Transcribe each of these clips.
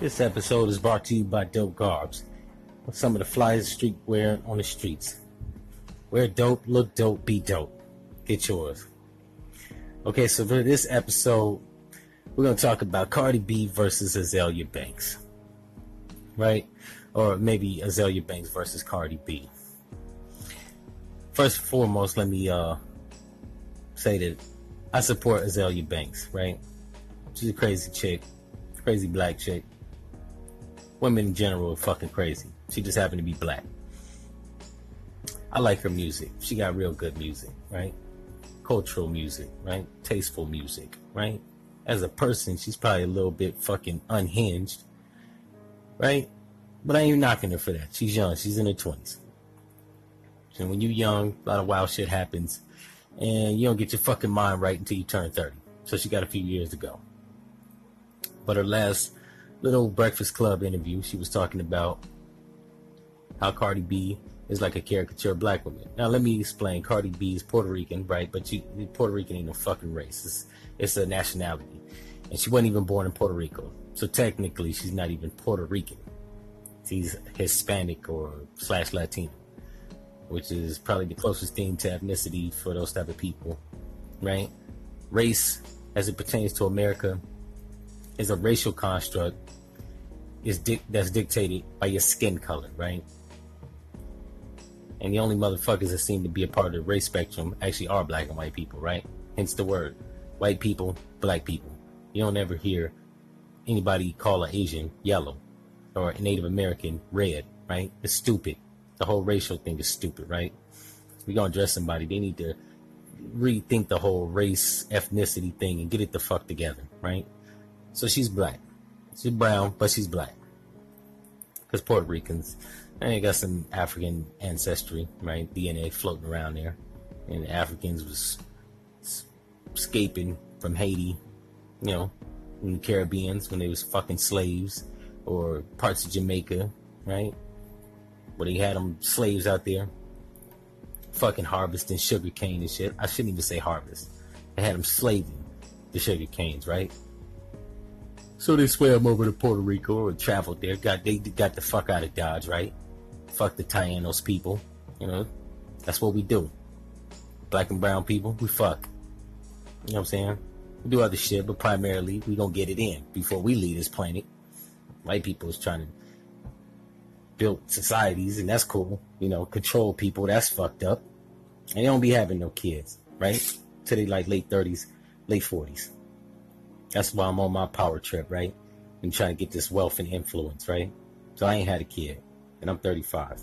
This episode is brought to you by Dope Garbs, with some of the flyest streetwear on the streets. Wear dope, look dope, be dope. Get yours. Okay, so for this episode, we're going to talk about Cardi B versus Azealia Banks. Right? Or maybe Azealia Banks versus Cardi B. First and foremost, let me say that I support Azealia Banks, right? She's a crazy chick. Crazy black chick. Women in general are fucking crazy. She just happened to be black. I like her music. She got real good music, right? Cultural music, right? Tasteful music, right? As a person, she's probably a little bit fucking unhinged, right? But I ain't knocking her for that. She's young. She's in her 20s. And when you're young, a lot of wild shit happens. And you don't get your fucking mind right until you turn 30. So she got a few years to go. But her last little Breakfast Club interview, she was talking about how Cardi B is like a caricature of black women. Now let me explain. Cardi B is Puerto Rican, right? But she, Puerto Rican ain't no fucking race. It's a nationality. And she wasn't even born in Puerto Rico. So technically she's not even Puerto Rican. She's Hispanic or / Latino, which is probably the closest thing to ethnicity for those type of people, right? Race, as it pertains to America, is a racial construct that's dictated by your skin color, right? And the only motherfuckers that seem to be a part of the race spectrum actually are black and white people, right? Hence the word. White people, black people. You don't ever hear anybody call an Asian yellow or a Native American red, right? It's stupid. The whole racial thing is stupid, right? We're gonna address somebody. They need to rethink the whole race, ethnicity thing and get it the fuck together, right? So she's black. She's brown, but she's black. Because Puerto Ricans, they got some African ancestry, right? DNA floating around there. And the Africans was escaping from Haiti, you know, in the Caribbeans when they was fucking slaves, or parts of Jamaica, right? Where they had them slaves out there fucking harvesting sugar cane and shit. I shouldn't even say harvest. They had them slaving the sugar canes, right? So they swam over to Puerto Rico or traveled there. They got the fuck out of Dodge, right? Fuck the Taínos people. You know, that's what we do. Black and brown people, we fuck. You know what I'm saying? We do other shit, but primarily we gonna get it in before we leave this planet. White people is trying to build societies, and that's cool. You know, control people, that's fucked up. And they don't be having no kids, right? Till they like late 30s, late 40s. That's why I'm on my power trip, right? I'm trying to get this wealth and influence, right? So I ain't had a kid, and I'm 35.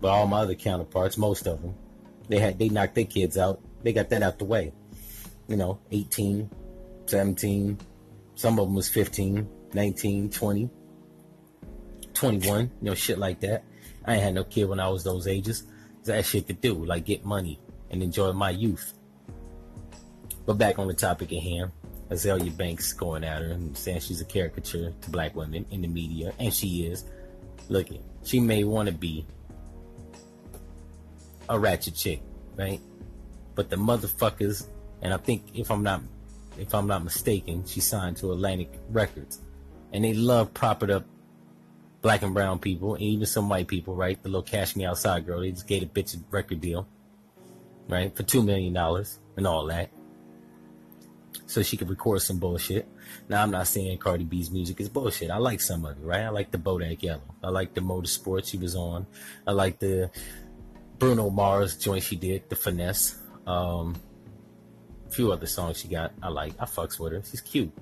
But all my other counterparts, most of them, they knocked their kids out. They got that out the way. You know, 18, 17, some of them was 15, 19, 20, 21, you know, shit like that. I ain't had no kid when I was those ages. It's that shit to do, like get money and enjoy my youth. But back on the topic at hand. Azealia Banks going at her and saying she's a caricature to black women in the media, and she is. Look, she may want to be a ratchet chick, right? But the motherfuckers, and I think if I'm not mistaken, she signed to Atlantic Records, and they love propping up black and brown people, and even some white people, right? The little Cash Me Outside girl, they just gave a bitch a record deal, right, for $2 million and all that. So she could record some bullshit. Now, I'm not saying Cardi B's music is bullshit. I like some of it, right? I like the Bodak Yellow. I like the Motorsports she was on. I like the Bruno Mars joint she did, the Finesse. A few other songs she got, I like. I fucks with her. She's cute.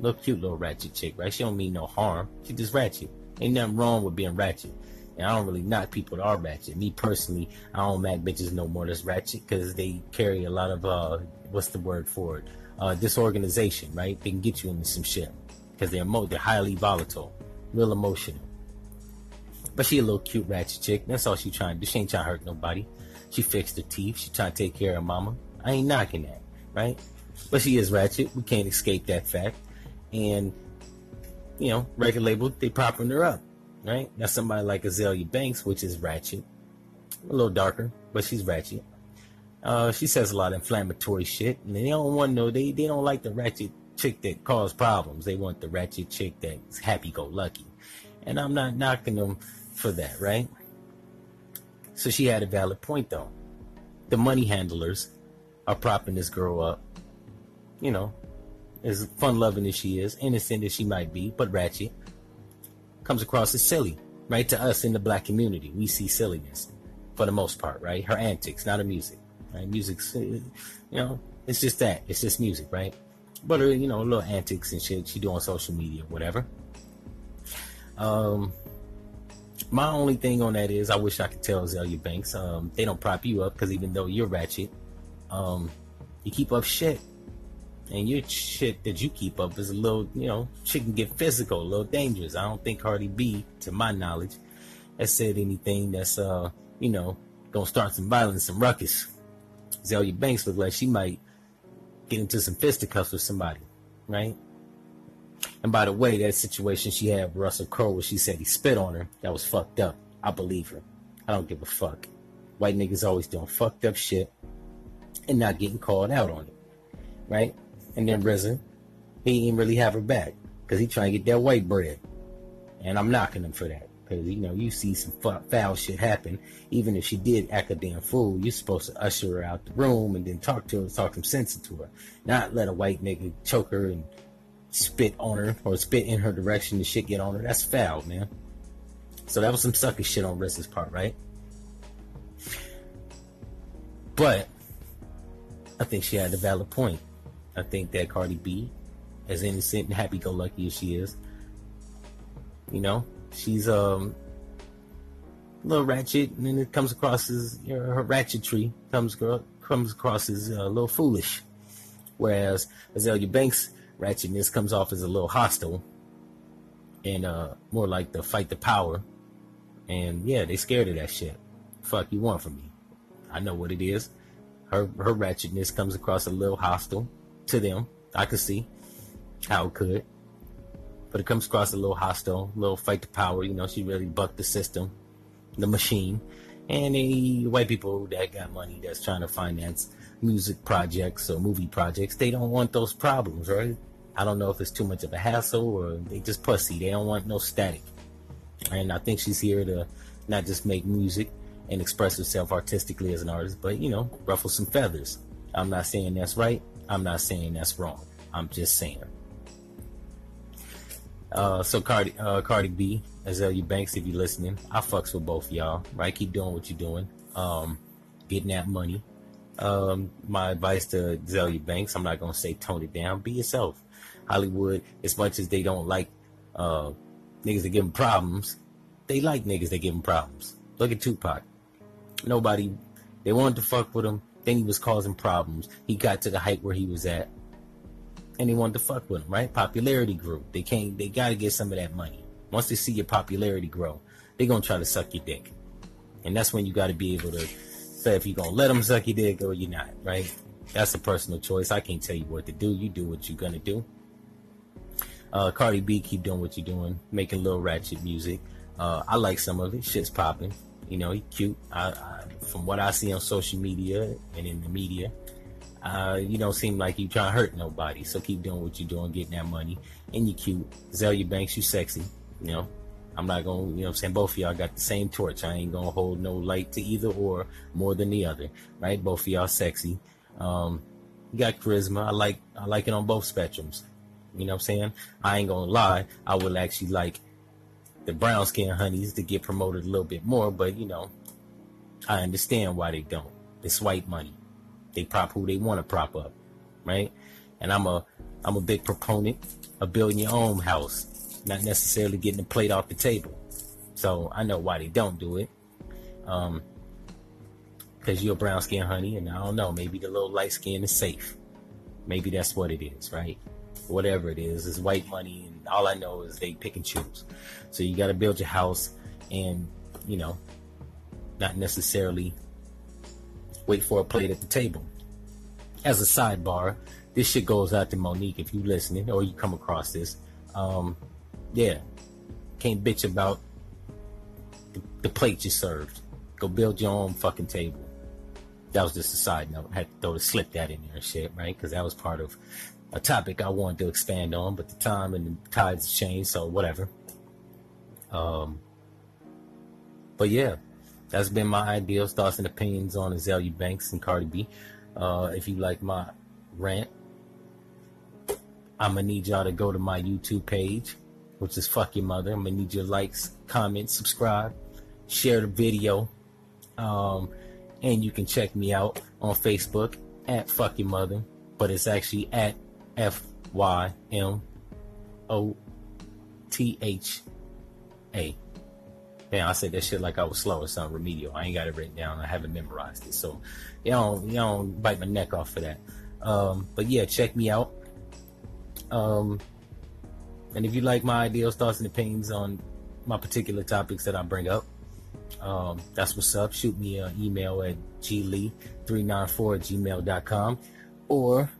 Little cute little ratchet chick, right? She don't mean no harm. She just ratchet. Ain't nothing wrong with being ratchet. And I don't really knock people that are ratchet. Me personally, I don't knock bitches no more that's ratchet because they carry a lot of, what's the word for it? Disorganization, right? They can get you into some shit because they're highly volatile, real emotional. But she a little cute ratchet chick. That's all she trying to do. She ain't trying to hurt nobody. She fixed her teeth. She trying to take care of mama. I ain't knocking that, right? But she is ratchet. We can't escape that fact. And you know, record label, they propping her up, right? Now somebody like Azealia Banks, which is ratchet, a little darker, but she's ratchet. She says a lot of inflammatory shit, and they don't want to know. They don't like the ratchet chick that caused problems. They want the ratchet chick that's happy-go-lucky. And I'm not knocking them for that, right? So she had a valid point, though. The money handlers are propping this girl up. You know, as fun-loving as she is, innocent as she might be, but ratchet. Comes across as silly, right? To us in the black community, we see silliness for the most part, right? Her antics, not her music, right? Music's, you know, it's just that. It's just music, right? But her, you know, little antics and shit she do on social media, whatever. My only thing on that is I wish I could tell Azealia Banks, they don't prop you up because even though you're ratchet, you keep up shit. And your shit that you keep up is a little, you know, she can get physical, a little dangerous. I don't think Cardi B, to my knowledge, has said anything that's, you know, gonna start some violence, some ruckus. Azealia Banks look like she might get into some fisticuffs with somebody, right? And by the way, that situation she had with Russell Crowe where she said he spit on her, that was fucked up. I believe her. I don't give a fuck. White niggas always doing fucked up shit and not getting called out on it, right? And then RZA, he didn't really have her back because he trying to get that white bread. And I'm knocking him for that because, you know, you see some foul shit happen. Even if she did act a damn fool, you're supposed to usher her out the room and then talk to her, talk some sense into her. Not let a white nigga choke her and spit on her or spit in her direction and shit get on her. That's foul, man. So that was some sucker shit on RZA's part, right? But I think she had a valid point. I think that Cardi B, as innocent and happy-go-lucky as she is, you know, she's a little ratchet, and then it comes across as, you know, her ratchetry comes across as a little foolish, whereas Azealia Banks' ratchetness comes off as a little hostile and more like the fight the power. And yeah, they scared of that shit. Fuck you want from me? I know what it is. Her ratchetness comes across a little hostile. To them, I could see how it could, but it comes across a little hostile, a little fight the power. You know, she really bucked the system, the machine, and the white people that got money that's trying to finance music projects or movie projects. They don't want those problems, right? I don't know if it's too much of a hassle or they just pussy. They don't want no static. And I think she's here to not just make music and express herself artistically as an artist, but, you know, ruffle some feathers. I'm not saying that's right. I'm not saying that's wrong. I'm just saying. So Cardi B, Azealia Banks, if you're listening, I fucks with both of y'all, right? Keep doing what you're doing. Getting that money. My advice to Azealia Banks, I'm not going to say tone it down. Be yourself. Hollywood, as much as they don't like niggas that give them problems, they like niggas that give them problems. Look at Tupac. Nobody, they wanted to fuck with him. Then he was causing problems. He got to the height where he was at, and they wanted to fuck with him, right? Popularity grew. They gotta get some of that money. Once they see your popularity grow, they're gonna try to suck your dick, and that's when you gotta be able to say if you're gonna let them suck your dick or you're not, right? That's a personal choice. I can't tell you what to do. You do what you're gonna do. Cardi B, keep doing what you're doing, making little ratchet music. I like some of it. Shit's popping. You know, he cute. I, from what I see on social media and in the media, you don't seem like you trying to hurt nobody. So keep doing what you're doing, getting that money. And you cute. Azealia Banks, you sexy. You know, I'm not going to, you know what I'm saying? Both of y'all got the same torch. I ain't going to hold no light to either or more than the other, right? Both of y'all sexy. You got charisma. I like it on both spectrums. You know what I'm saying? I ain't going to lie. I will actually like the brown skin honeys to get promoted a little bit more, but you know, I understand why they don't. It's white money. They prop who they want to prop up, right? And I'm a big proponent of building your own house, not necessarily getting a plate off the table. So I know why they don't do it, because you're a brown skin honey, and I don't know, maybe the little light skin is safe. Maybe that's what it is, right? Whatever it is, it's white money, and all I know is they pick and choose. So you got to build your house and, you know, not necessarily wait for a plate at the table. As a sidebar, this shit goes out to Monique if you listening or you come across this. Yeah, can't bitch about the plate you served. Go build your own fucking table. That was just a side note. I had to slip that in there and shit, right? Because that was part of a topic I wanted to expand on, but the time and the tides changed, so whatever. But yeah, that's been my ideas, thoughts, and opinions on Azealia Banks and Cardi B. If you like my rant, I'm going to need y'all to go to my YouTube page, which is Fuck Your Mother. I'm going to need your likes, comments, subscribe, share the video. And you can check me out on Facebook at Fuck Your Mother, but it's actually at FYMOTHA. Man, I said that shit like I was slow or something remedial. I ain't got it written down. I haven't memorized it. So y'all don't bite my neck off for that. But yeah, check me out. And if you like my ideas, thoughts, and opinions on my particular topics that I bring up, that's what's up. Shoot me an email at glee394@gmail.com. Or,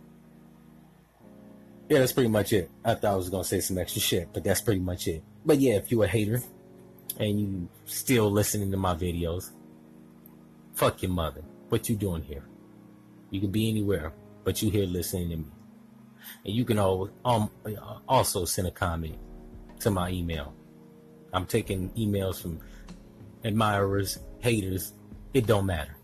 yeah, that's pretty much it. I thought I was going to say some extra shit, but that's pretty much it. But yeah, if you're a hater and you still listening to my videos, fuck your mother. What you doing here? You can be anywhere, but you here listening to me. And you can also send a comment to my email. I'm taking emails from admirers, haters, it don't matter.